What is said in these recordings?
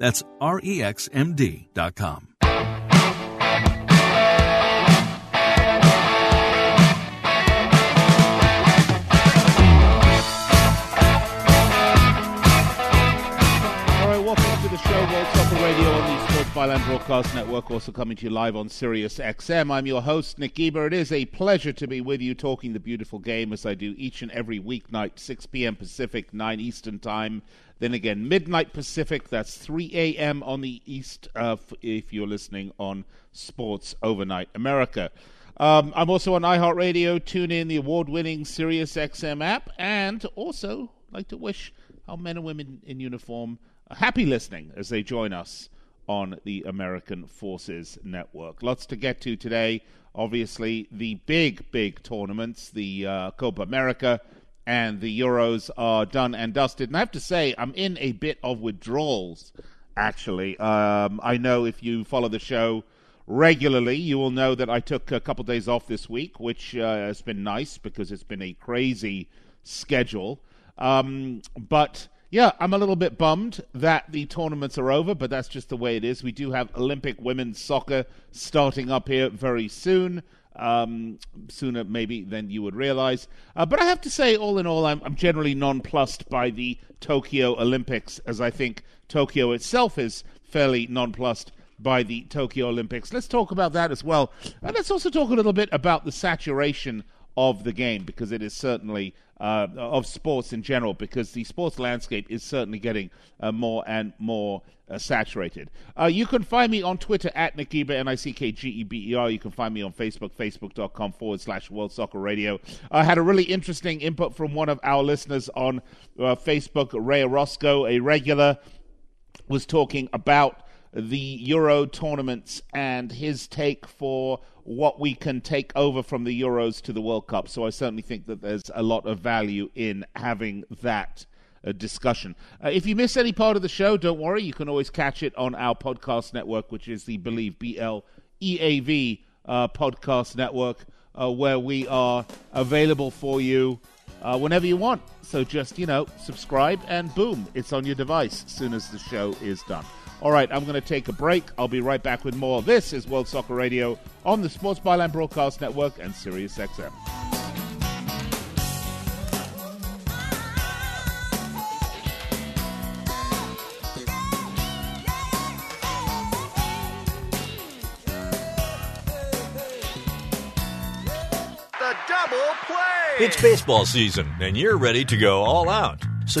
That's RexMD.com. All right, welcome to the show, World Soccer Radio on the Sports Byline Broadcast Network, also coming to you live on Sirius XM. I'm your host, Nick Gieber. It is a pleasure to be with you, talking the beautiful game as I do each and every weeknight, 6 p.m. Pacific, 9 Eastern Time. Then again, midnight Pacific, that's 3 a.m. on the East, if you're listening on Sports Overnight America. I'm also on iHeartRadio, tune in the award-winning Sirius XM app, and also like to wish our men and women in uniform happy listening as they join us on the American Forces Network. Lots to get to today. Obviously, the big, big tournaments, the Copa America and the Euros are done and dusted. And I have to say, I'm in a bit of withdrawals, actually. I know if you follow the show regularly, you will know that I took a couple days off this week, which has been nice because it's been a crazy schedule. But, yeah, I'm a little bit bummed that the tournaments are over, but that's just the way it is. We do have Olympic women's soccer starting up here very soon. Sooner maybe than you would realize. But I have to say, all in all, I'm generally nonplussed by the Tokyo Olympics, as I think Tokyo itself is fairly nonplussed by the Tokyo Olympics. Let's talk about that as well. And let's also talk a little bit about the saturation of the game, because it is certainly, of sports in general, because the sports landscape is certainly getting more and more saturated. You can find me on Twitter at Nick Gieber, N-I-C-K-G-E-B-E-R. You can find me on Facebook, facebook.com/World Soccer Radio. I had a really interesting input from one of our listeners on Facebook. Ray Orozco, a regular, was talking about the Euro tournaments and his take for what we can take over from the Euros to the World Cup. So I certainly think that there's a lot of value in having that discussion. If you miss any part of the show, don't worry. You can always catch it on our podcast network, which is the Believe, B-L-E-A-V podcast network, where we are available for you whenever you want. So just, subscribe and boom, it's on your device as soon as the show is done. All right, I'm going to take a break. I'll be right back with more. This is World Soccer Radio on the Sports Byline Broadcast Network and Sirius XM. The double play! It's baseball season, and you're ready to go all out. So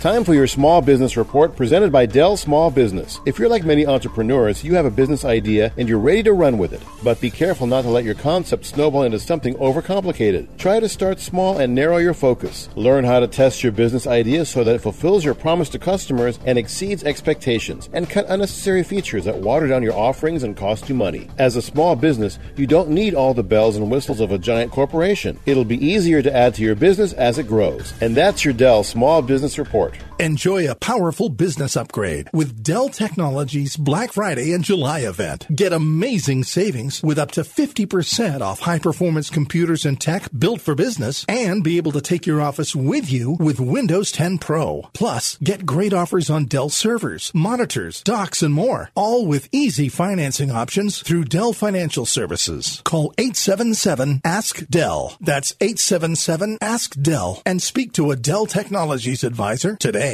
Time for your small business report presented by Dell Small Business. If you're like many entrepreneurs, you have a business idea and you're ready to run with it. But be careful not to let your concept snowball into something overcomplicated. Try to start small and narrow your focus. Learn how to test your business idea so that it fulfills your promise to customers and exceeds expectations. And cut unnecessary features that water down your offerings and cost you money. As a small business, you don't need all the bells and whistles of a giant corporation. It'll be easier to add to your business as it grows. And that's your Dell Small Business Report. Enjoy a powerful business upgrade with Dell Technologies Black Friday and July event. Get amazing savings with up to 50% off high-performance computers and tech built for business, and be able to take your office with you with Windows 10 Pro. Plus, get great offers on Dell servers, monitors, docks, and more, all with easy financing options through Dell Financial Services. Call 877-ASK-DELL. That's 877-ASK-DELL, and speak to a Dell Technologies advisor today.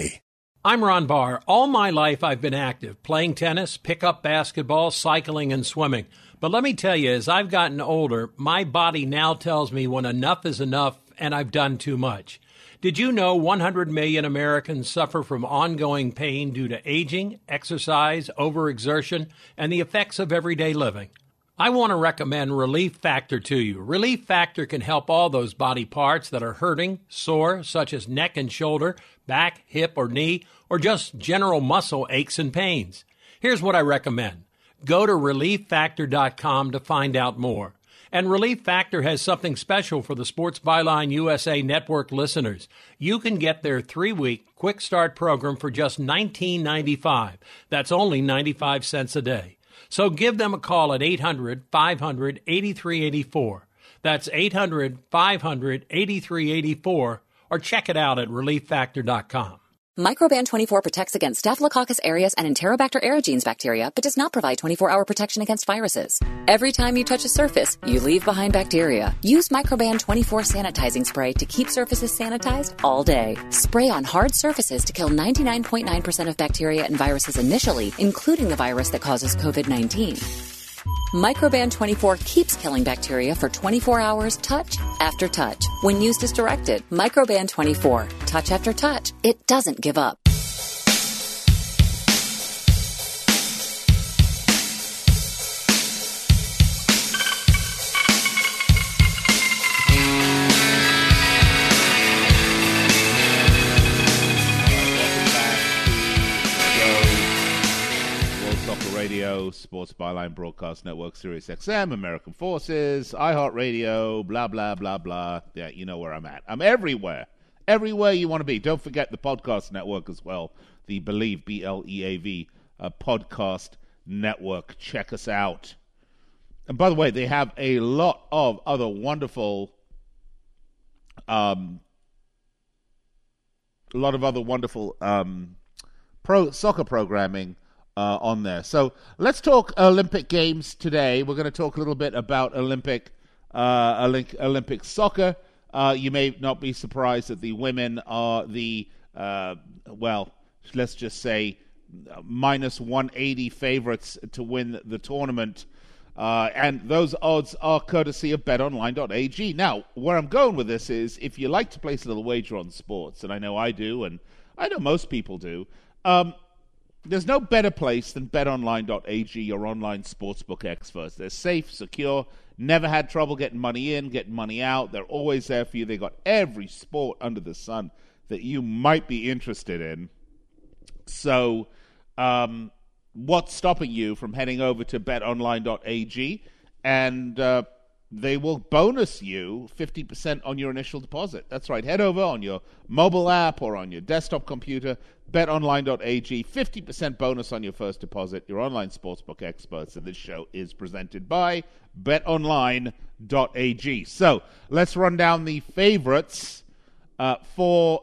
I'm Ron Barr. All my life I've been active, playing tennis, pickup basketball, cycling, and swimming. But let me tell you, as I've gotten older, my body now tells me when enough is enough and I've done too much. Did you know 100 million Americans suffer from ongoing pain due to aging, exercise, overexertion, and the effects of everyday living? I want to recommend Relief Factor to you. Relief Factor can help all those body parts that are hurting, sore, such as neck and shoulder, back, hip, or knee, or just general muscle aches and pains. Here's what I recommend. Go to ReliefFactor.com to find out more. And Relief Factor has something special for the Sports Byline USA Network listeners. You can get their 3-week Quick Start program for just $19.95. That's only 95 cents a day. So give them a call at 800-500-8384. That's 800-500-8384, or check it out at relieffactor.com. Microban 24 protects against Staphylococcus aureus and Enterobacter aerogenes bacteria, but does not provide 24-hour protection against viruses. Every time you touch a surface, you leave behind bacteria. Use Microban 24 sanitizing spray to keep surfaces sanitized all day. Spray on hard surfaces to kill 99.9% of bacteria and viruses initially, including the virus that causes COVID-19. Microban 24 keeps killing bacteria for 24 hours, touch after touch. When used as directed, Microban 24, touch after touch, it doesn't give up. Sports Byline Broadcast Network, Sirius XM, American Forces, iHeartRadio, blah, blah, blah, blah. Yeah, you know where I'm at. I'm everywhere. Everywhere you want to be. Don't forget the podcast network as well. The Believe, B-L-E-A-V, podcast network. Check us out. And by the way, they have a lot of other wonderful, pro soccer programming on there. So let's talk Olympic Games today. We're going to talk a little bit about Olympic soccer. You may not be surprised that the women are the, let's just say minus 180 favorites to win the tournament. And those odds are courtesy of betonline.ag. Now, where I'm going with this is if you like to place a little wager on sports, and I know I do, and I know most people do, there's no better place than betonline.ag, your online sportsbook experts. They're safe, secure, never had trouble getting money in, getting money out. They're always there for you. They got every sport under the sun that you might be interested in. So what's stopping you from heading over to betonline.ag? And they will bonus you 50% on your initial deposit. That's right. Head over on your mobile app or on your desktop computer, betonline.ag, 50% bonus on your first deposit. Your online sportsbook experts, and this show is presented by betonline.ag. So let's run down the favorites for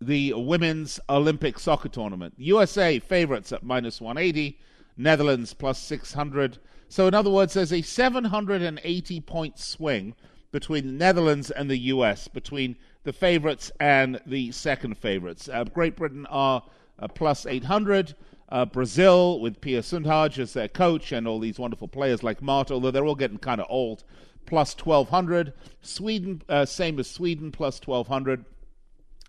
the women's Olympic soccer tournament. USA favorites at minus 180, Netherlands plus 600. So in other words, there's a 780-point swing between the Netherlands and the U.S., between the favorites and the second favorites. Great Britain are plus 800. Brazil, with Pia Sundhage as their coach and all these wonderful players like Marta, although they're all getting kind of old, plus 1,200. Sweden, same as Sweden, plus 1,200.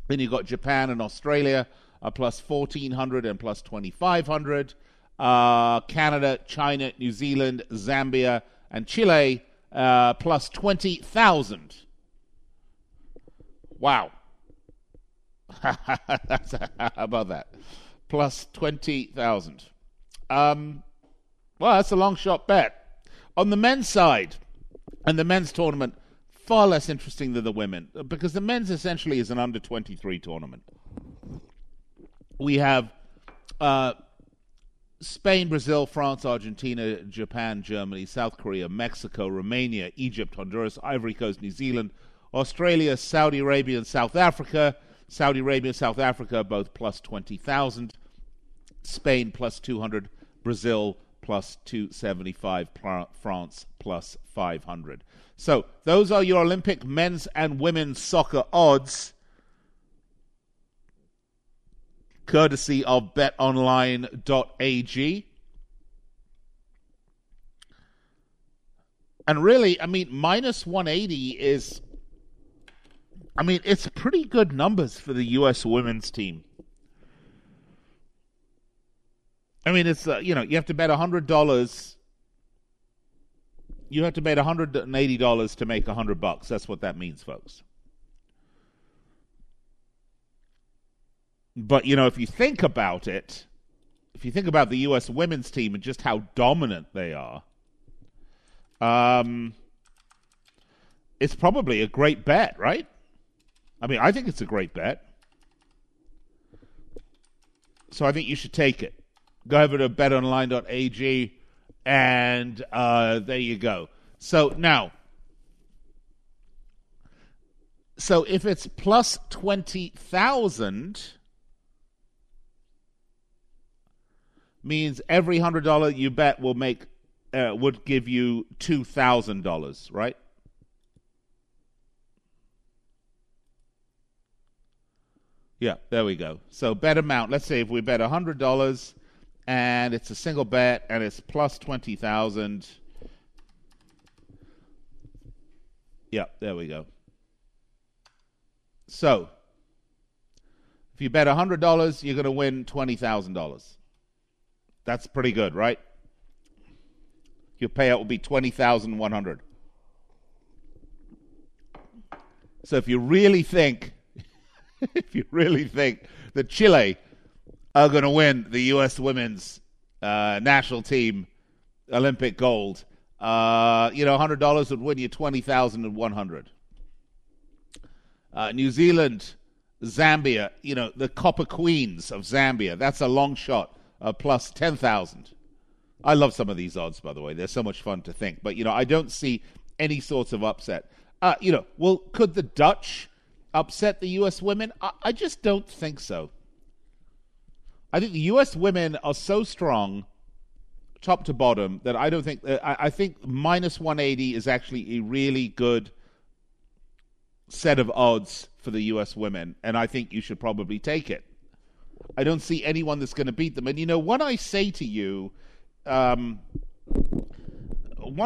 Then you've got Japan and Australia, plus 1,400 and plus 2,500. Canada, China, New Zealand, Zambia, and Chile, plus 20,000. Wow. How about that? Plus 20,000. Well, that's a long shot bet. On the men's side, and the men's tournament, far less interesting than the women, because the men's essentially is an under-23 tournament. We have Spain, Brazil, France, Argentina, Japan, Germany, South Korea, Mexico, Romania, Egypt, Honduras, Ivory Coast, New Zealand, Australia, Saudi Arabia, and South Africa. Saudi Arabia, South Africa, both plus 20,000. Spain plus 200. Brazil plus 275. France plus 500. So those are your Olympic men's and women's soccer odds, courtesy of betonline.ag. And really, I mean, minus 180 is, I mean, it's pretty good numbers for the U.S. women's team. I mean, it's, you know, you have to bet $100. You have to bet $180 to make $100. That's what that means, folks. But, you know, if you think about it, if you think about the U.S. women's team and just how dominant they are, it's probably a great bet, right? I mean, I think it's a great bet. So I think you should take it. Go over to betonline.ag, and there you go. So now, so if it's plus 20,000... means every $100 you bet will make would give you $2,000, right? Yeah, there we go. So bet amount. Let's say if we bet $100 and it's a single bet and it's plus 20,000. Yeah, there we go. So if you bet $100, you're going to win $20,000. That's pretty good, right? Your payout will be $20,100. So if you really think, that Chile are going to win the U.S. women's national team Olympic gold, you know, $100 would win you $20,100. New Zealand, Zambia, you know, the Copper Queens of Zambia. That's a long shot. Plus 10,000. I love some of these odds, by the way. They're so much fun to think. But, you know, I don't see any sorts of upset. You know, well, could the Dutch upset the U.S. women? I just don't think so. I think the U.S. women are so strong, top to bottom, that I don't think... I think minus 180 is actually a really good set of odds for the U.S. women, and I think you should probably take it. I don't see anyone that's going to beat them. And, you know, what I say to you, one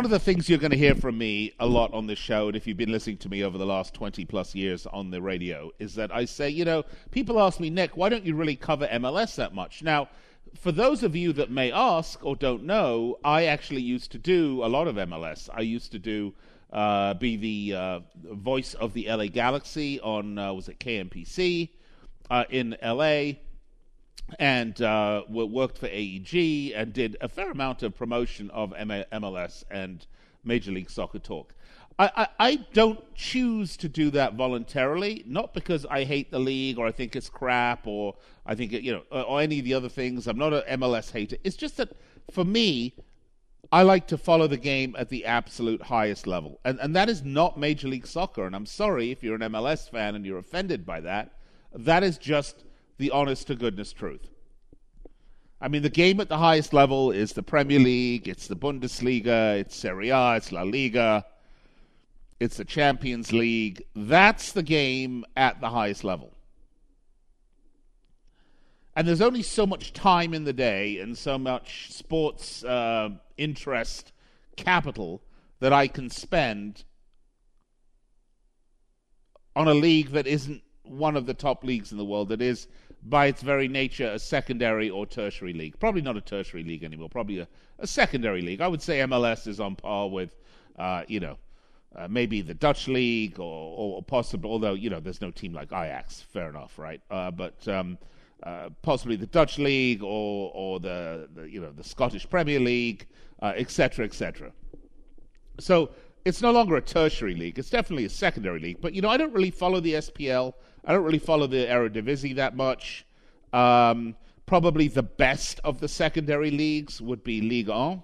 of the things you're going to hear from me a lot on this show, and if you've been listening to me over the last 20-plus years on the radio, is that I say, you know, people ask me, Nick, why don't you really cover MLS that much? Now, for those of you that may ask or don't know, I actually used to do a lot of MLS. I used to do be the voice of the LA Galaxy on, was it KMPC? In L.A., and worked for AEG and did a fair amount of promotion of MLS and Major League Soccer Talk. I don't choose to do that voluntarily, not because I hate the league or I think it's crap or I think, it, you know, or any of the other things. I'm not an MLS hater. It's just that, for me, I like to follow the game at the absolute highest level. And that is not Major League Soccer, and I'm sorry if you're an MLS fan and you're offended by that. That is just the honest-to-goodness truth. I mean, the game at the highest level is the Premier League, it's the Bundesliga, it's Serie A, it's La Liga, it's the Champions League. That's the game at the highest level. And there's only so much time in the day and so much sports interest capital that I can spend on a league that isn't one of the top leagues in the world, that is, by its very nature, a secondary or tertiary league. Probably not a tertiary league anymore, probably a secondary league. I would say MLS is on par with, you know, maybe the Dutch league or possibly, although, you know, there's no team like Ajax, fair enough, right? But possibly the Dutch league or the you know, the Scottish Premier League, et cetera, et cetera. So it's no longer a tertiary league. It's definitely a secondary league. But, you know, I don't really follow the SPL. I don't really follow the Eredivisie that much. Probably the best of the secondary leagues would be Ligue 1.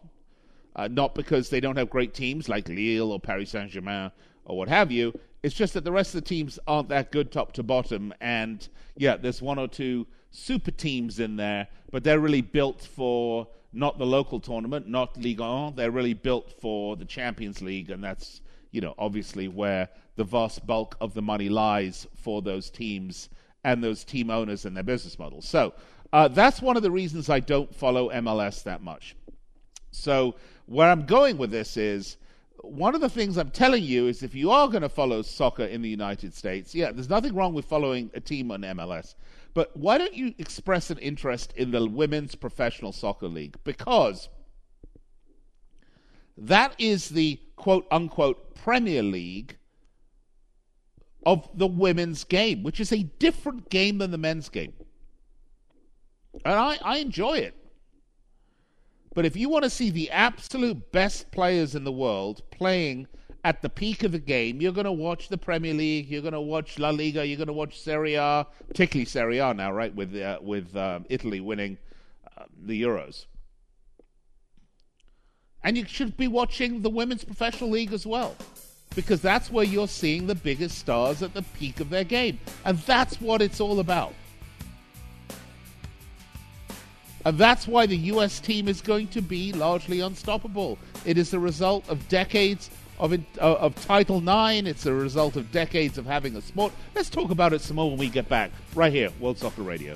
Not because they don't have great teams like Lille or Paris Saint-Germain or what have you. It's just that the rest of the teams aren't that good top to bottom. And, yeah, there's one or two super teams in there, but they're really built for not the local tournament, not Ligue 1. They're really built for the Champions League, and that's, you know, obviously where the vast bulk of the money lies for those teams and those team owners and their business models. So that's one of the reasons I don't follow MLS that much. So where I'm going with this is, one of the things I'm telling you is if you are going to follow soccer in the United States, yeah, there's nothing wrong with following a team on MLS, but why don't you express an interest in the Women's Professional Soccer League? Because that is the quote-unquote Premier League of the women's game, which is a different game than the men's game. And I enjoy it. But if you want to see the absolute best players in the world playing at the peak of the game, you're going to watch the Premier League, you're going to watch La Liga, you're going to watch Serie A, particularly Serie A now, right, with Italy winning the Euros. And you should be watching the Women's Professional League as well, because that's where you're seeing the biggest stars at the peak of their game. And that's what it's all about. And that's why the U.S. team is going to be largely unstoppable. It is the result of decades of Title IX. It's a result of decades of having a sport. Let's talk about it some more when we get back, right here, World Soccer Radio.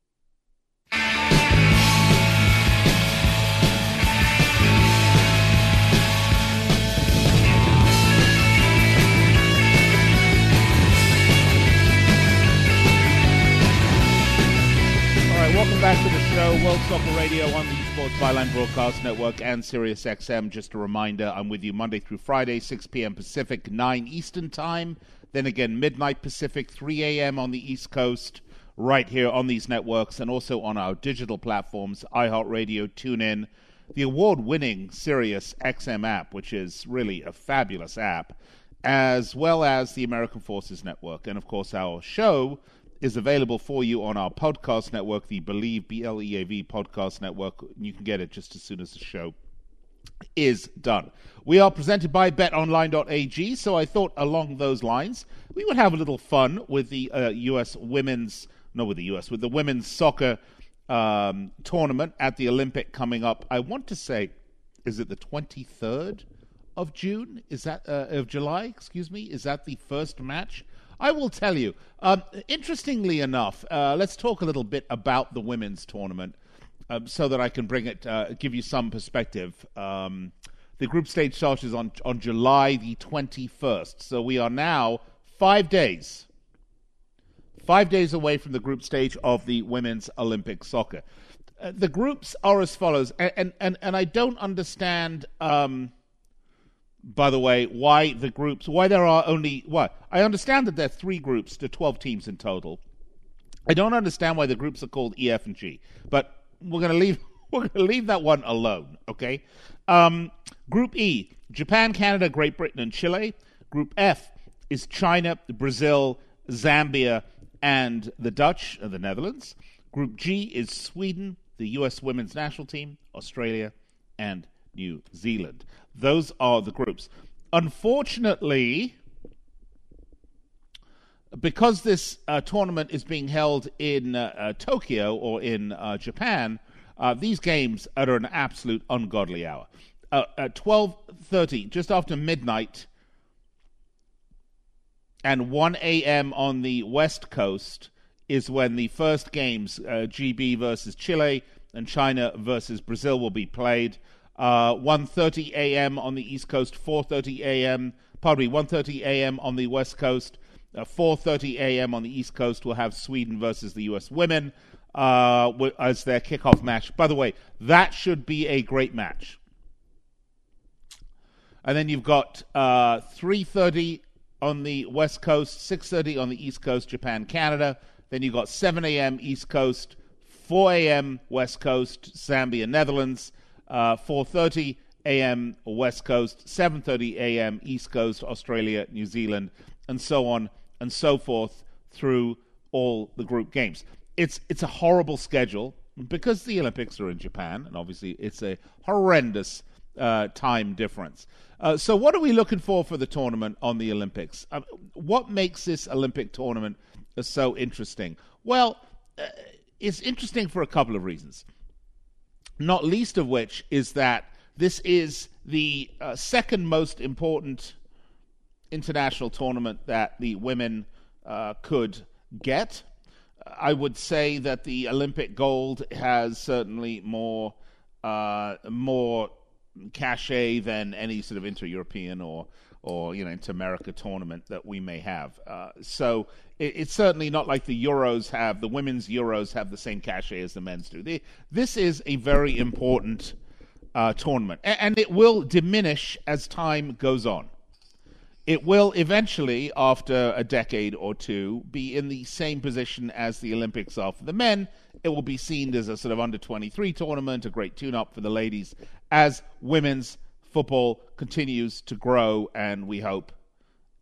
Welcome back to the show, World Soccer Radio on the Sports Byline Broadcast Network and Sirius XM. Just a reminder, I'm with you Monday through Friday, 6 p.m. Pacific, 9 Eastern Time. Then again, midnight Pacific, 3 a.m. on the East Coast, right here on these networks and also on our digital platforms, iHeartRadio, TuneIn, the award-winning Sirius XM app, which is really a fabulous app, as well as the American Forces Network. And, of course, our show is available for you on our podcast network, the Believe, B-L-E-A-V podcast network. You can get it just as soon as the show is done. We are presented by betonline.ag, so I thought along those lines we would have a little fun with the with the women's soccer tournament at the Olympic coming up. I want to say, is it the 23rd of June? Is that of July? Excuse me. Is that the first match? I will tell you. Interestingly enough, let's talk a little bit about the women's tournament so that I can bring it, give you some perspective. The group stage starts on July the 21st. So we are now 5 days away from the group stage of the women's Olympic soccer. The groups are as follows. And I don't understand... by the way, I understand that there are three groups, there are 12 teams in total. I don't understand why the groups are called E, F, and G, but we're going to leave that one alone, okay? Group E, Japan, Canada, Great Britain, and Chile. Group F is China, Brazil, Zambia, and the Dutch, the Netherlands. Group G is Sweden, the U.S. women's national team, Australia, and New Zealand. Those are the groups. Unfortunately, because this tournament is being held in Tokyo or in Japan, these games are at an absolute ungodly hour. At 12:30, just after midnight, and 1 a.m. on the West Coast is when the first games, GB versus Chile and China versus Brazil, will be played. 1:30 a.m. on the East Coast, 4:30 a.m. 1:30 a.m. on the West Coast, 4:30 a.m. on the East Coast will have Sweden versus the U.S. women as their kickoff match. By the way, that should be a great match. And then you've got 3:30 on the West Coast, 6:30 on the East Coast, Japan, Canada. Then you've got 7 a.m. East Coast, 4 a.m. West Coast, Zambia, Netherlands. 4:30 a.m. West Coast, 7:30 a.m. East Coast, Australia, New Zealand, and so on and so forth through all the group games. It's a horrible schedule because the Olympics are in Japan, and obviously it's a horrendous time difference. So what are we looking for the tournament on the Olympics? What makes this Olympic tournament so interesting? Well, it's interesting for a couple of reasons. Not least of which is that this is the second most important international tournament that the women could get. I would say that the Olympic gold has certainly more cachet than any sort of inter-European or inter-America tournament that we may have. So it's certainly not like the women's Euros have the same cachet as the men's do. This is a very important tournament, and it will diminish as time goes on. It will eventually, after a decade or two, be in the same position as the Olympics are for the men. It will be seen as a sort of under-23 tournament, a great tune-up for the ladies, as women's football continues to grow, and we hope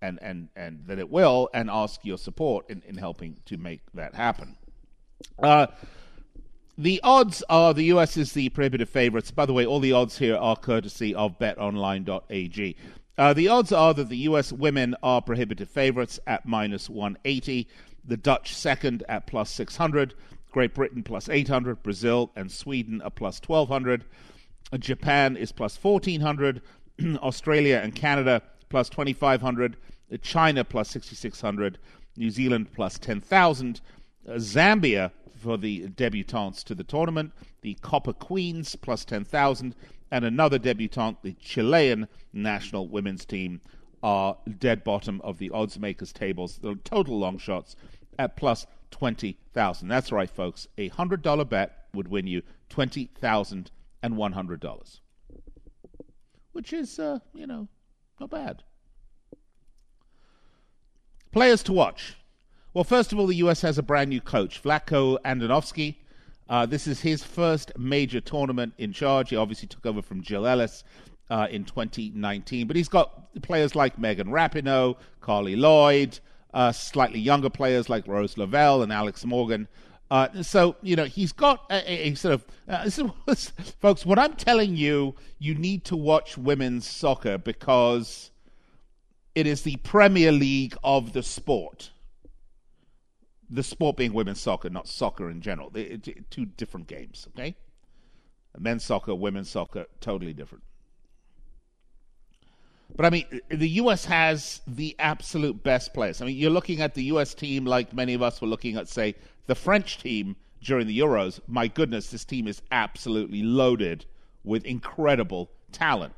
and that it will, and ask your support in helping to make that happen. The odds are the US is the prohibitive favorites. By the way, all the odds here are courtesy of betonline.ag. The odds are that the US women are prohibitive favorites at minus 180, the Dutch second at plus 600, Great Britain plus 800, Brazil and Sweden are plus 1200, Japan is plus 1400, Australia and Canada plus 2500, China plus 6600, New Zealand plus 10,000, Zambia for the debutantes to the tournament, the Copper Queens plus 10,000, and another debutante, the Chilean national women's team, are dead bottom of the odds makers tables. The total long shots at plus 20,000. That's right, folks. A $100 bet would win you $20,100, which is, not bad. Players to watch. Well, first of all, the U.S. has a brand new coach, Vlatko Andonovski. This is his first major tournament in charge. He obviously took over from Jill Ellis in 2019. But he's got players like Megan Rapinoe, Carly Lloyd, slightly younger players like Rose Lavelle and Alex Morgan. He's got a sort of... folks, what I'm telling you, you need to watch women's soccer because it is the Premier League of the sport. The sport being women's soccer, not soccer in general. Two different games, okay? Men's soccer, women's soccer, totally different. But, I mean, the U.S. has the absolute best players. I mean, you're looking at the U.S. team like many of us were looking at, say, the French team during the Euros. My goodness, this team is absolutely loaded with incredible talent.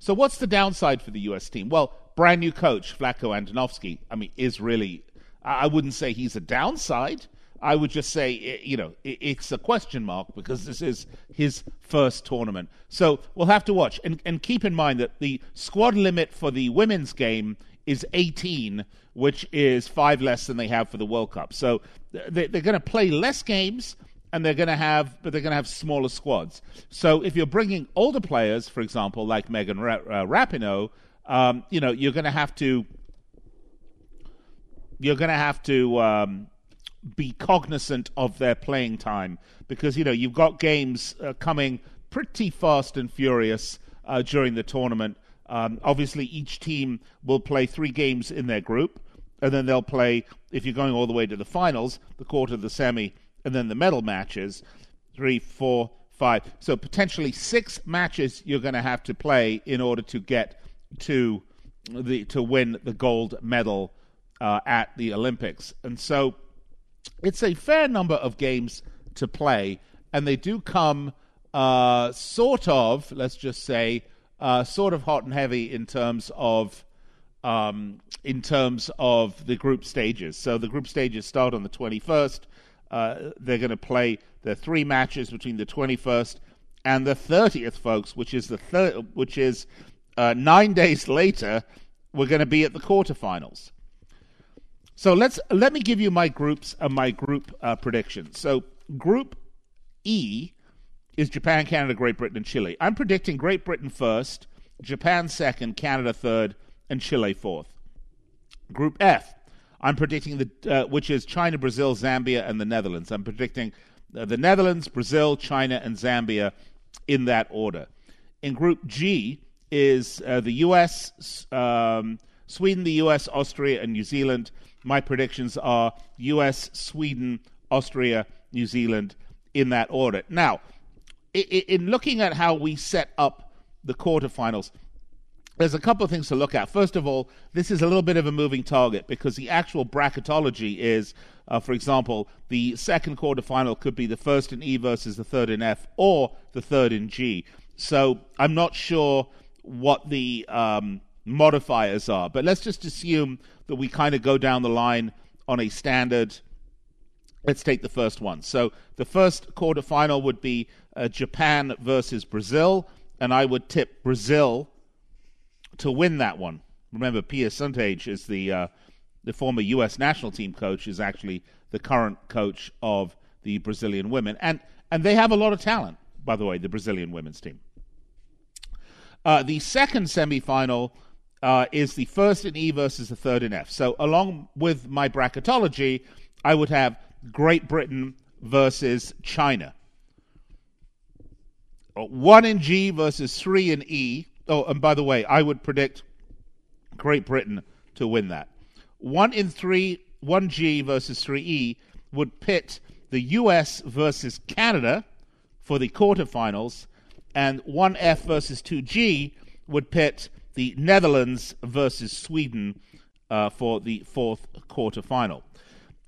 So what's the downside for the U.S. team? Well, brand new coach, Vlatko Andonovski, is really... I wouldn't say he's a downside. I would just say, it's a question mark because this is his first tournament. So we'll have to watch. And keep in mind that the squad limit for the women's game is 18, which is 5 less than they have for the World Cup. So they're going to play less games, and they're going to have smaller squads. So if you're bringing older players, for example, like Megan Rapinoe, you're going to have to... You're going to have to be cognizant of their playing time because, you've got games coming pretty fast and furious during the tournament. Obviously, each team will play 3 games in their group, and then they'll play, if you're going all the way to the finals, the quarter, the semi, and then the medal matches, 3, 4, 5. So potentially 6 matches you're going to have to play in order to get to win the gold medal at the Olympics. And so it's a fair number of games to play, and they do come sort of hot and heavy in terms of the group stages. So the group stages start on the 21st. They're going to play the 3 matches between the 21st and the 30th, folks, which is 9 days later. We're going to be at the quarterfinals. So let me give you my groups and my group predictions. So Group E is Japan, Canada, Great Britain, and Chile. I'm predicting Great Britain first, Japan second, Canada third, and Chile fourth. Group F, I'm predicting which is China, Brazil, Zambia, and the Netherlands. I'm predicting the Netherlands, Brazil, China, and Zambia in that order. In Group G is the U.S., Sweden, the U.S., Austria, and New Zealand. My predictions are U.S., Sweden, Austria, New Zealand in that order. Now, in looking at how we set up the quarterfinals, there's a couple of things to look at. First of all, this is a little bit of a moving target because the actual bracketology is, for example, the second quarterfinal could be the first in E versus the third in F or the third in G. So I'm not sure what the modifiers are, but let's just assume that we kind of go down the line on a standard. Let's take the first one. So the first quarterfinal would be Japan versus Brazil, and I would tip Brazil to win that one. Remember, Pia Sundhage is the former U.S. national team coach, is actually the current coach of the Brazilian women, and they have a lot of talent, by the way, the Brazilian women's team. The second semifinal is the first in E versus the third in F. So along with my bracketology, I would have Great Britain versus China. 1 in G versus 3 in E. Oh, and by the way, I would predict Great Britain to win that. 1 in 3, 1G versus 3E would pit the US versus Canada for the quarterfinals, and 1F versus 2G would pit the Netherlands versus Sweden for the fourth quarterfinal.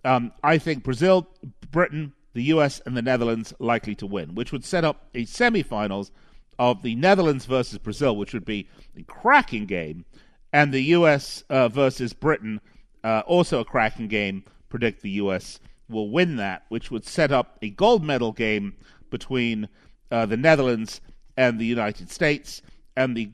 I think Brazil, Britain, the US, and the Netherlands likely to win, which would set up a semifinals of the Netherlands versus Brazil, which would be a cracking game, and the US versus Britain, also a cracking game. Predict the US will win that, which would set up a gold medal game between the Netherlands and the United States, and the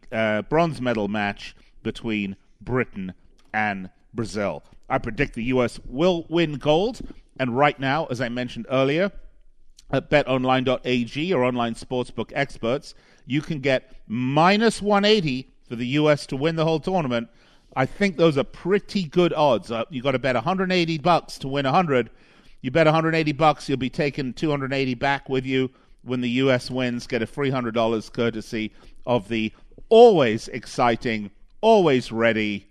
bronze medal match between Britain and Brazil. I predict the U.S. will win gold, and right now, as I mentioned earlier, at betonline.ag or online sportsbook experts, you can get minus 180 for the U.S. to win the whole tournament. I think those are pretty good odds. You got to bet $180 to win 100. You bet $180, you'll be taking 280 back with you when the U.S. wins. Get a $300 courtesy of the always exciting, always ready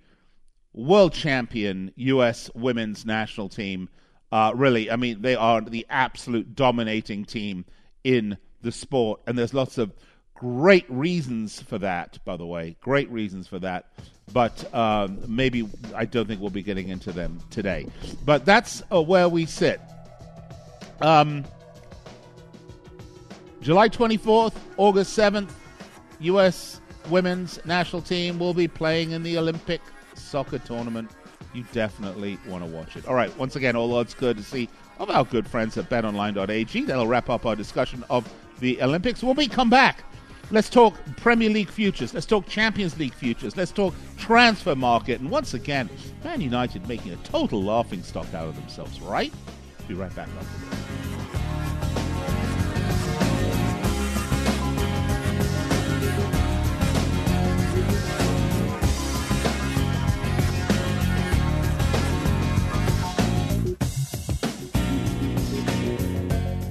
world champion U.S. women's national team. Really, I mean, they are the absolute dominating team in the sport, and there's lots of great reasons for that, by the way. Great reasons for that, but maybe I don't think we'll be getting into them today. But that's where we sit. July 24th, August 7th, U.S. women's national team will be playing in the Olympic soccer tournament. You definitely want to watch it. All right, once again, all odds courtesy of our good friends at betonline.ag. That'll wrap up our discussion of the Olympics. When we come back, let's talk Premier League futures. Let's talk Champions League futures. Let's talk transfer market. And once again, Man United making a total laughingstock out of themselves, right? Be right back.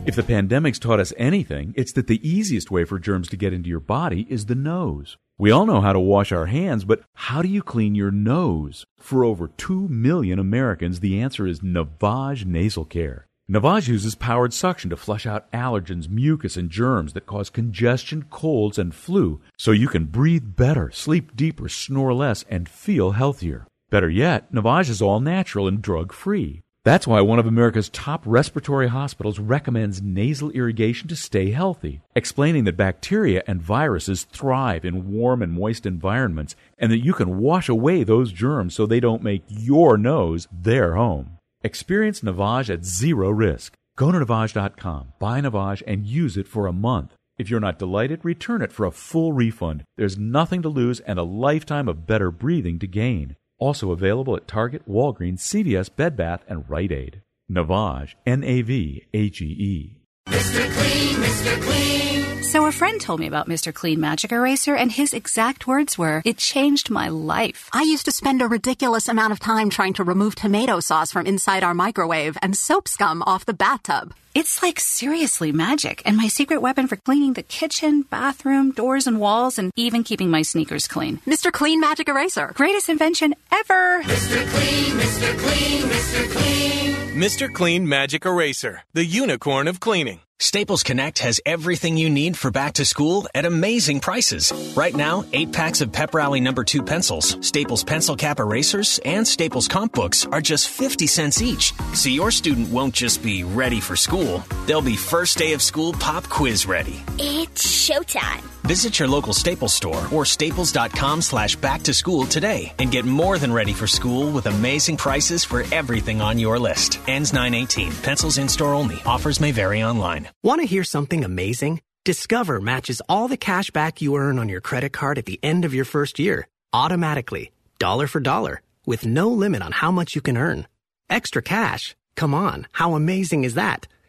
If the pandemic's taught us anything, it's that the easiest way for germs to get into your body is the nose. We all know how to wash our hands, but how do you clean your nose? For over 2 million Americans, the answer is Navage Nasal Care. Navage uses powered suction to flush out allergens, mucus, and germs that cause congestion, colds, and flu, so you can breathe better, sleep deeper, snore less, and feel healthier. Better yet, Navage is all natural and drug-free. That's why one of America's top respiratory hospitals recommends nasal irrigation to stay healthy, explaining that bacteria and viruses thrive in warm and moist environments and that you can wash away those germs so they don't make your nose their home. Experience Navage at zero risk. Go to Navage.com, buy Navage, and use it for a month. If you're not delighted, return it for a full refund. There's nothing to lose and a lifetime of better breathing to gain. Also available at Target, Walgreens, CVS, Bed Bath, and Rite Aid. Navage, N-A-V-A-G-E. Mr. Clean, Mr. Clean. So a friend told me about Mr. Clean Magic Eraser, and his exact words were, "It changed my life. I used to spend a ridiculous amount of time trying to remove tomato sauce from inside our microwave and soap scum off the bathtub. It's like seriously magic, and my secret weapon for cleaning the kitchen, bathroom, doors and walls, and even keeping my sneakers clean. Mr. Clean Magic Eraser. Greatest invention ever. Mr. Clean, Mr. Clean, Mr. Clean. Mr. Clean Magic Eraser, the unicorn of cleaning. Staples Connect has everything you need for back to school at amazing prices. Right now, 8-packs of Pep Rally No. 2 pencils, Staples Pencil Cap Erasers, and Staples Comp Books are just 50 cents each. So your student won't just be ready for school, they'll be first day of school pop quiz ready. It's showtime. Visit your local Staples store or staples.com/back-to-school today and get more than ready for school with amazing prices for everything on your list. Ends 9/18. Pencils in-store only. Offers may vary online. Want to hear something amazing? Discover matches all the cash back you earn on your credit card at the end of your first year, automatically, dollar for dollar, with no limit on how much you can earn. Extra cash? Come on, how amazing is that?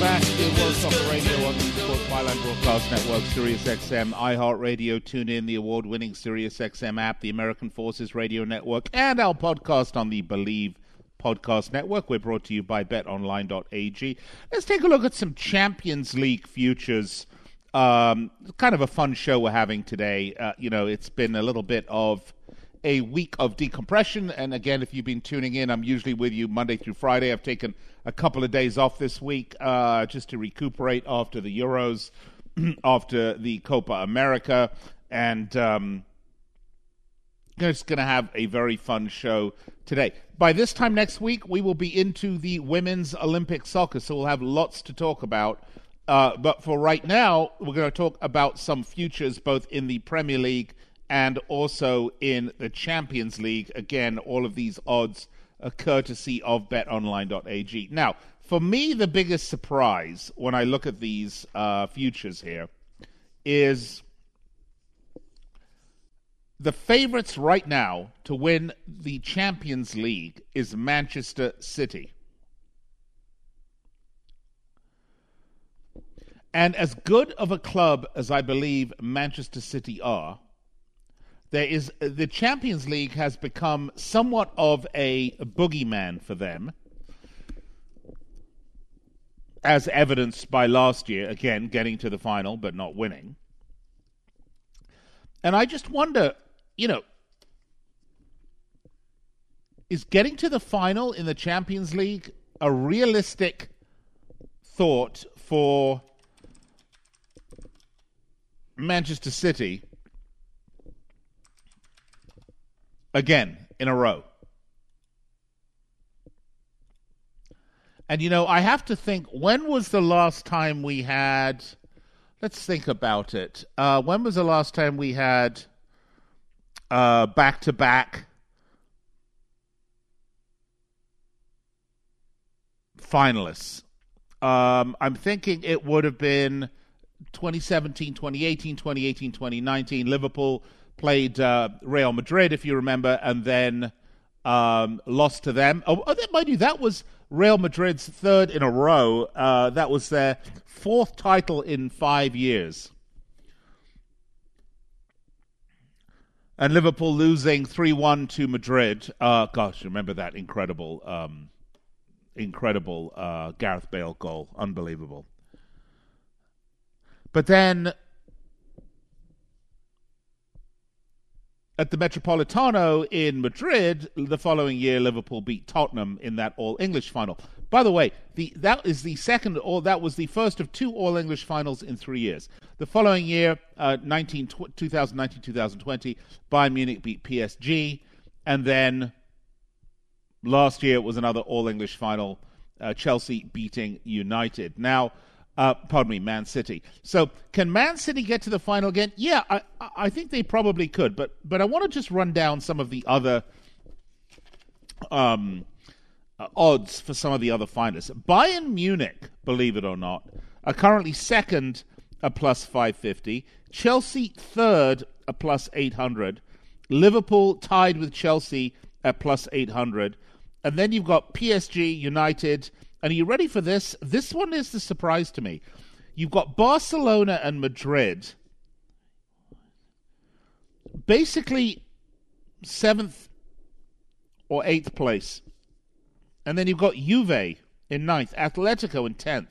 back to World Soccer Radio on the Sports Byline Broadcast Network, Sirius XM, iHeartRadio, TuneIn, the award-winning Sirius XM app, the American Forces Radio Network, and our podcast on the Believe Podcast Network. We're brought to you by betonline.ag. Let's take a look at some Champions League futures. Kind of a fun show we're having today. It's been a little bit of a week of decompression, and again, if you've been tuning in, I'm usually with you Monday through Friday. I've taken a couple of days off this week just to recuperate after the Euros, after the Copa America, and it's going to have a very fun show today. By this time next week, we will be into the women's Olympic soccer, so we'll have lots to talk about. But for right now, we're going to talk about some futures both in the Premier League and also in the Champions League. Again, all of these odds are courtesy of betonline.ag. Now, for me, the biggest surprise when I look at these futures here is the favorites right now to win the Champions League is Manchester City. And as good of a club as I believe Manchester City are, the Champions League has become somewhat of a boogeyman for them, as evidenced by last year, again, getting to the final but not winning. And I just wonder, is getting to the final in the Champions League a realistic thought for Manchester City? Again, in a row. And, I have to think, when was the last time we had... Let's think about it. When was the last time we had back-to-back finalists? I'm thinking it would have been 2017, 2018, 2019. Liverpool played Real Madrid, if you remember, and then lost to them. Mind you, that was Real Madrid's third in a row. That was their fourth title in 5 years. And Liverpool losing 3-1 to Madrid. Remember that incredible Gareth Bale goal. Unbelievable. But then at the Metropolitano in Madrid, the following year, Liverpool beat Tottenham in that All-English final. By the way, that was the first of two All-English finals in 3 years. The following year, 2019-2020, Bayern Munich beat PSG. And then last year, it was another All-English final, Chelsea beating United. Now, Man City. So can Man City get to the final again? Yeah, I think they probably could. But I want to just run down some of the other odds for some of the other finalists. Bayern Munich, believe it or not, are currently second, a plus 550. Chelsea third, a plus 800. Liverpool tied with Chelsea at plus 800. And then you've got PSG, United. And are you ready for this? This one is the surprise to me. You've got Barcelona and Madrid, basically 7th or 8th place. And then you've got Juve in 9th, Atletico in 10th.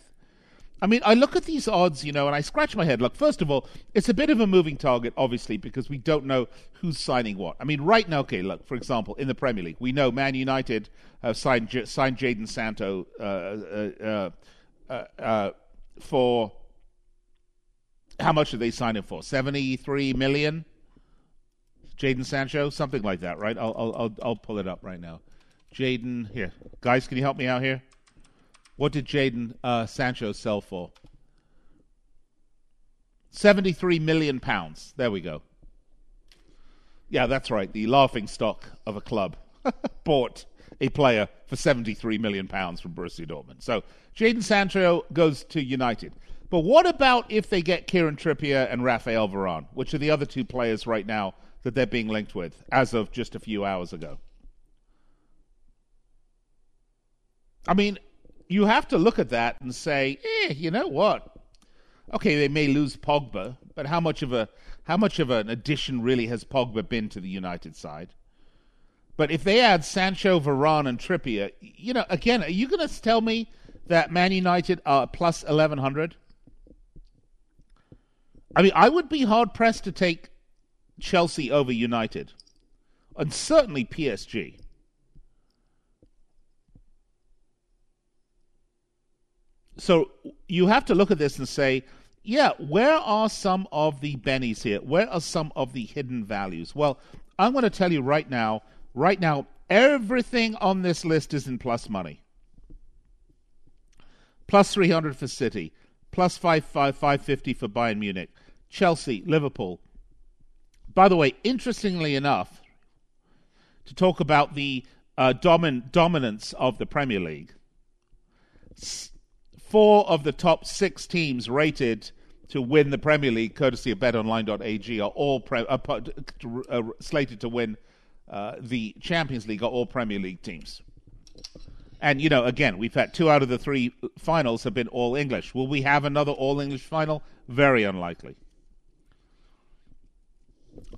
I mean, I look at these odds, you know, and I scratch my head. Look, first of all, it's a bit of a moving target, obviously, because we don't know who's signing what. I mean, right now, okay, look, for example, in the Premier League, we know Man United have signed Jadon Sancho for, how much did they sign him for? 73 million? Jadon Sancho? Something like that, right? I'll pull it up right now. Jadon, here. Guys, can you help me out here? What did Jadon Sancho sell for? 73 million pounds. There we go. Yeah, that's right. The laughing stock of a club bought a player for 73 million pounds from Borussia Dortmund. So Jadon Sancho goes to United. But what about if they get Kieran Trippier and Rafael Varane, which are the other two players right now that they're being linked with as of just a few hours ago? I mean, you have to look at that and say, you know what? Okay, they may lose Pogba, but how much of an addition really has Pogba been to the United side? But if they add Sancho, Varane, and Trippier, you know, again, are you going to tell me that Man United are plus 1,100? I mean, I would be hard-pressed to take Chelsea over United, and certainly PSG. So you have to look at this and say, yeah, where are some of the bennies here? Where are some of the hidden values? Well, I'm going to tell you right now, everything on this list is in plus money. Plus 300 for City, plus 550 for Bayern Munich, Chelsea, Liverpool. By the way, interestingly enough, to talk about the dominance of the Premier League, 4 of the top 6 teams rated to win the Premier League, courtesy of betonline.ag, are all slated to win the Champions League, are all Premier League teams. And, you know, again, we've had 2 out of the 3 finals have been all English. Will we have another all English final? Very unlikely.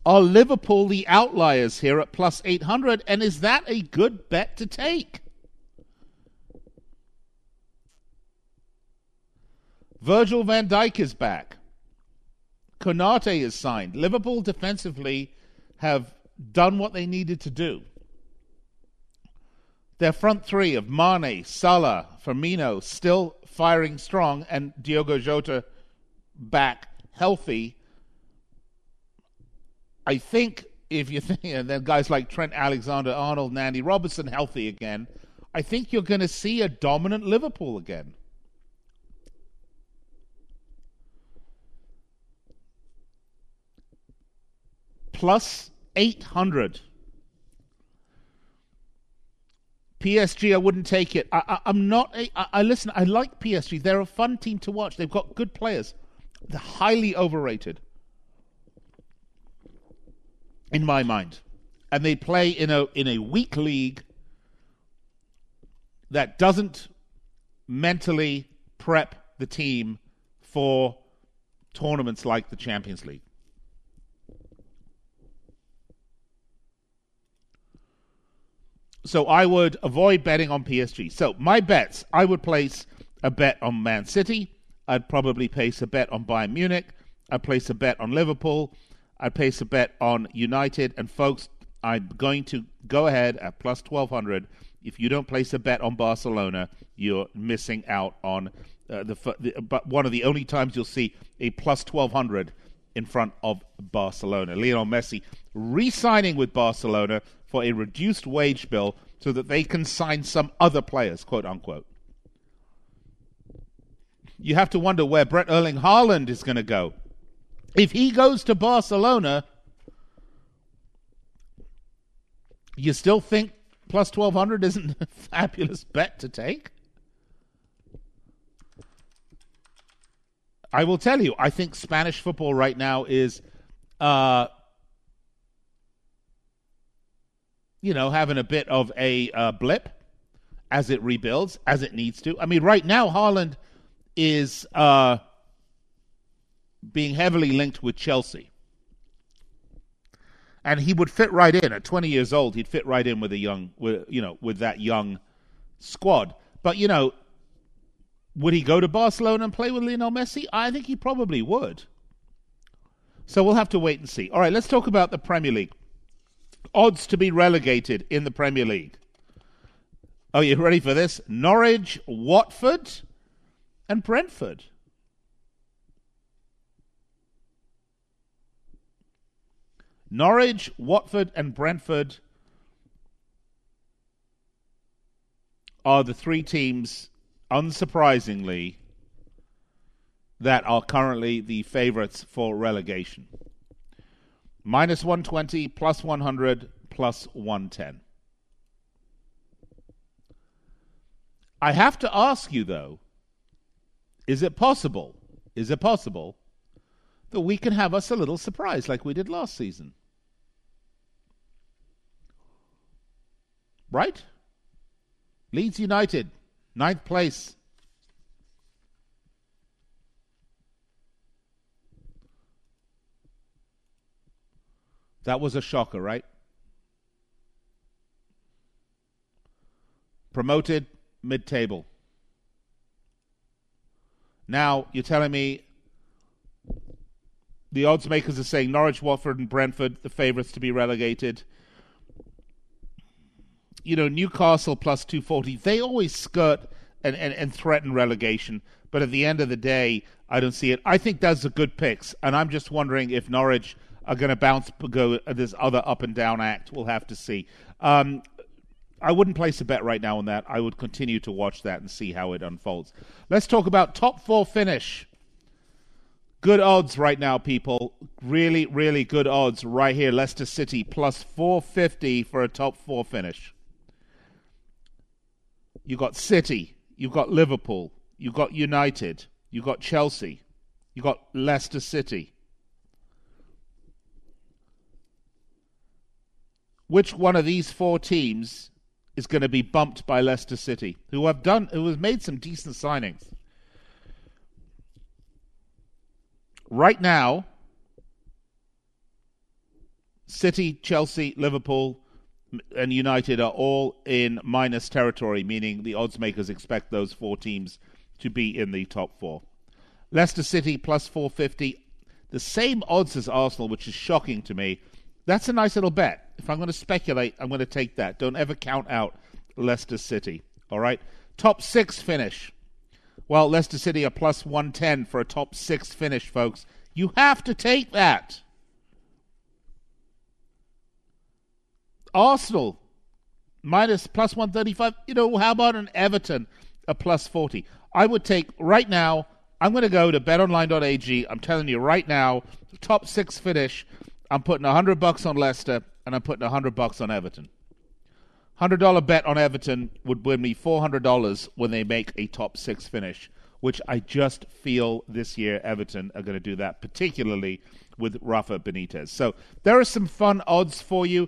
Are Liverpool the outliers here at plus 800? And is that a good bet to take? Virgil van Dijk is back. Konate is signed. Liverpool defensively have done what they needed to do. Their front three of Mane, Salah, Firmino still firing strong, and Diogo Jota back healthy. I think if you think, and then guys like Trent Alexander-Arnold and Andy Robertson healthy again, I think you're going to see a dominant Liverpool again. Plus 800. PSG, I wouldn't take it. Listen, I like PSG. They're a fun team to watch. They've got good players. They're highly overrated, in my mind. And they play in a weak league that doesn't mentally prep the team for tournaments like the Champions League. So I would avoid betting on PSG. So my bets, I would place a bet on Man City. I'd probably place a bet on Bayern Munich. I'd place a bet on Liverpool. I'd place a bet on United. And folks, I'm going to go ahead at plus 1,200. If you don't place a bet on Barcelona, you're missing out on but one of the only times you'll see a plus 1,200 in front of Barcelona. Lionel Messi re-signing with Barcelona for a reduced wage bill so that they can sign some other players, quote unquote. You have to wonder where Erling Haaland is going to go. If he goes to Barcelona, you still think plus 1,200 isn't a fabulous bet to take? I will tell you, I think Spanish football right now is having a bit of a blip as it rebuilds, as it needs to. I mean, right now, Haaland is being heavily linked with Chelsea. And he would fit right in. At 20 years old, he'd fit right in with that young squad. But, you know, Would he go to Barcelona and play with Lionel Messi? I think he probably would. So we'll have to wait and see. All right, let's talk about the Premier League. Odds to be relegated in the Premier League. Oh, you ready for this? Norwich, Watford, and Brentford. Norwich, Watford, and Brentford are the three teams, unsurprisingly, that are currently the favourites for relegation. Minus 120, plus 100, plus 110. I have to ask you, though, is it possible that we can have us a little surprise like we did last season? Right? Leeds United, 9th place. That was a shocker, right? Promoted mid-table. Now, you're telling me the odds makers are saying Norwich, Watford, and Brentford, the favourites to be relegated. You know, Newcastle plus 240, they always skirt and threaten relegation. But at the end of the day, I don't see it. I think those are good picks. And I'm just wondering if Norwich are going to bounce, go this other up and down act. We'll have to see. I wouldn't place a bet right now on that. I would continue to watch that and see how it unfolds. Let's talk about top four finish. Good odds right now, people. Really, really good odds right here. Leicester City plus 450 for a top four finish. You've got City, you've got Liverpool, you've got United, you've got Chelsea, you've got Leicester City. Which one of these four teams is going to be bumped by Leicester City, who have made some decent signings? Right now, City, Chelsea, Liverpool, and United are all in minus territory, meaning the odds makers expect those four teams to be in the top four. Leicester City plus 450, the same odds as Arsenal, which is shocking to me. That's a nice little bet. If I'm going to speculate, I'm going to take that. Don't ever count out Leicester City. All right? Top six finish. Well, Leicester City are plus 110 for a top six finish, folks. You have to take that. Arsenal, plus 135. You know, how about an Everton, a plus 40? I would take, right now, I'm going to go to betonline.ag. I'm telling you right now, top six finish. I'm putting $100 on Leicester, and I'm putting $100 on Everton. $100 bet on Everton would win me $400 when they make a top six finish, which I just feel this year Everton are going to do that, particularly with Rafa Benitez. So there are some fun odds for you.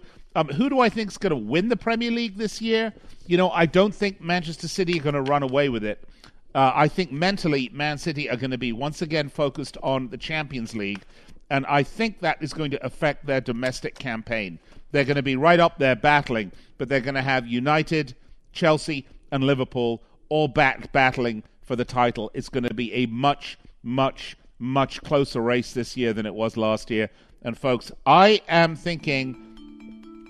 Who do I think is going to win the Premier League this year? You know, I don't think Manchester City are going to run away with it. I think mentally Man City are going to be once again focused on the Champions League, and I think that is going to affect their domestic campaign. They're going to be right up there battling, but they're going to have United, Chelsea, and Liverpool all battling for the title. It's going to be a much, much, much closer race this year than it was last year. And, folks, I am thinking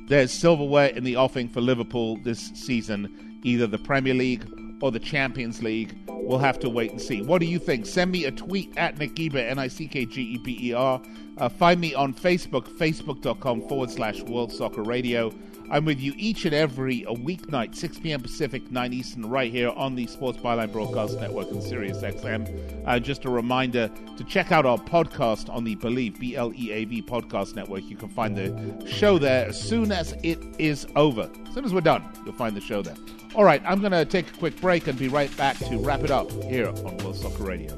there's silverware in the offing for Liverpool this season, either the Premier League or the Champions League. We'll have to wait and see. What do you think? Send me a tweet at Nick Gieber, NickGeber. Find me on Facebook, facebook.com/World Soccer Radio. I'm with you each and every weeknight, 6 p.m. Pacific, 9 Eastern, right here on the Sports Byline Broadcast Network and Sirius XM. Just a reminder to check out our podcast on the Believe, BLEAV Podcast Network. You can find the show there as soon as it is over. As soon as we're done, you'll find the show there. All right, I'm going to take a quick break and be right back to wrap it up here on World Soccer Radio.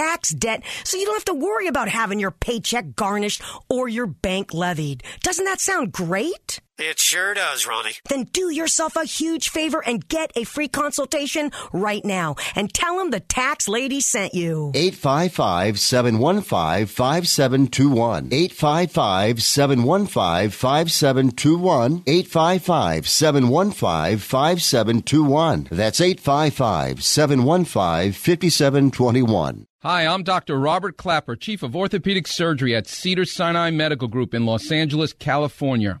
tax debt so you don't have to worry about having your paycheck garnished or your bank levied. Doesn't that sound great? It sure does, Ronnie. Then do yourself a huge favor and get a free consultation right now. And tell them the tax lady sent you. 855-715-5721. 855-715-5721. 855-715-5721. That's 855-715-5721. Hi, I'm Dr. Robert Clapper, Chief of Orthopedic Surgery at Cedars-Sinai Medical Group in Los Angeles, California.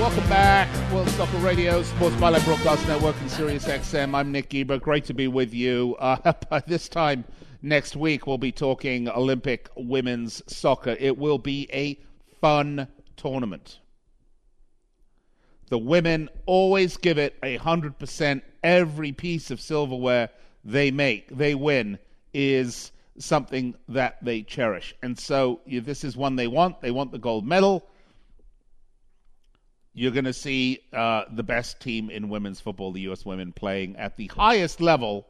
Welcome back, World Soccer Radio, Sports Byline Broadcast Network and Sirius XM. I'm Nick Gieber. Great to be with you. By this time next week, we'll be talking Olympic women's soccer. It will be a fun tournament. The women always give it 100%. Every piece of silverware they make, they win, is something that they cherish. And so this is one they want. They want the gold medal. You're going to see the best team in women's football, the U.S. women, playing at the highest level.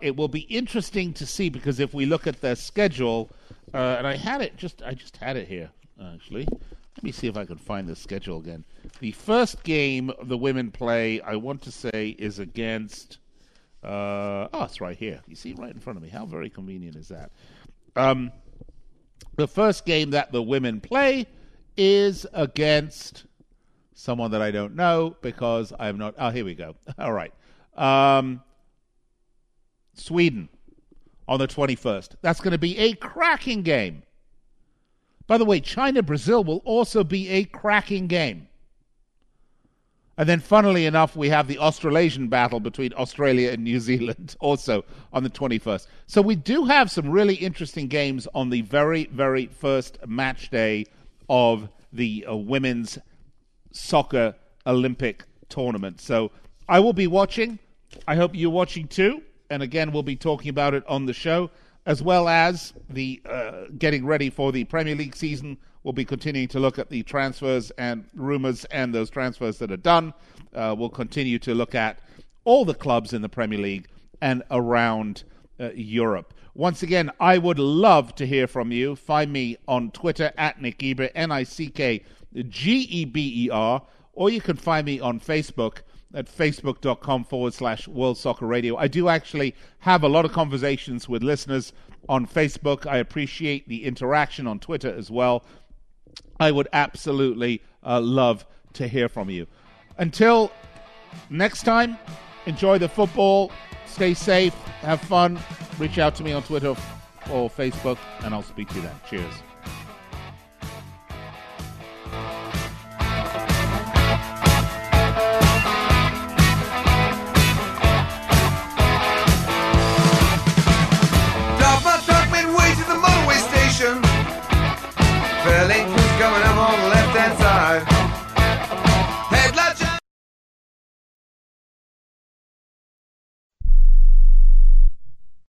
It will be interesting to see because if we look at their schedule, and I just had it here, actually. Let me see if I can find the schedule again. The first game the women play, I want to say, is against... it's right here. You see, right in front of me. How very convenient is that? The first game that the women play is against... someone that I don't know because I'm not... Oh, here we go. All right. Sweden on the 21st. That's going to be a cracking game. By the way, China-Brazil will also be a cracking game. And then, funnily enough, we have the Australasian battle between Australia and New Zealand also on the 21st. So we do have some really interesting games on the very, very first match day of the women's soccer Olympic tournament. So I will be watching. I hope you're watching too. And again, we'll be talking about it on the show, as well as the getting ready for the Premier League season We'll be continuing to look at the transfers and rumours and those transfers that are done. We'll continue to look at all the clubs in the Premier League and around Europe. Once again, I would love to hear from you. Find me on Twitter at Nick Gieber, NickGeber, or you can find me on Facebook at facebook.com/World Soccer Radio. I do actually have a lot of conversations with listeners on Facebook. I appreciate the interaction on Twitter as well. I would absolutely love to hear from you. Until next time, enjoy the football, stay safe, have fun, reach out to me on Twitter or Facebook, and I'll speak to you then. Cheers. Fairly coming up on the left-hand side.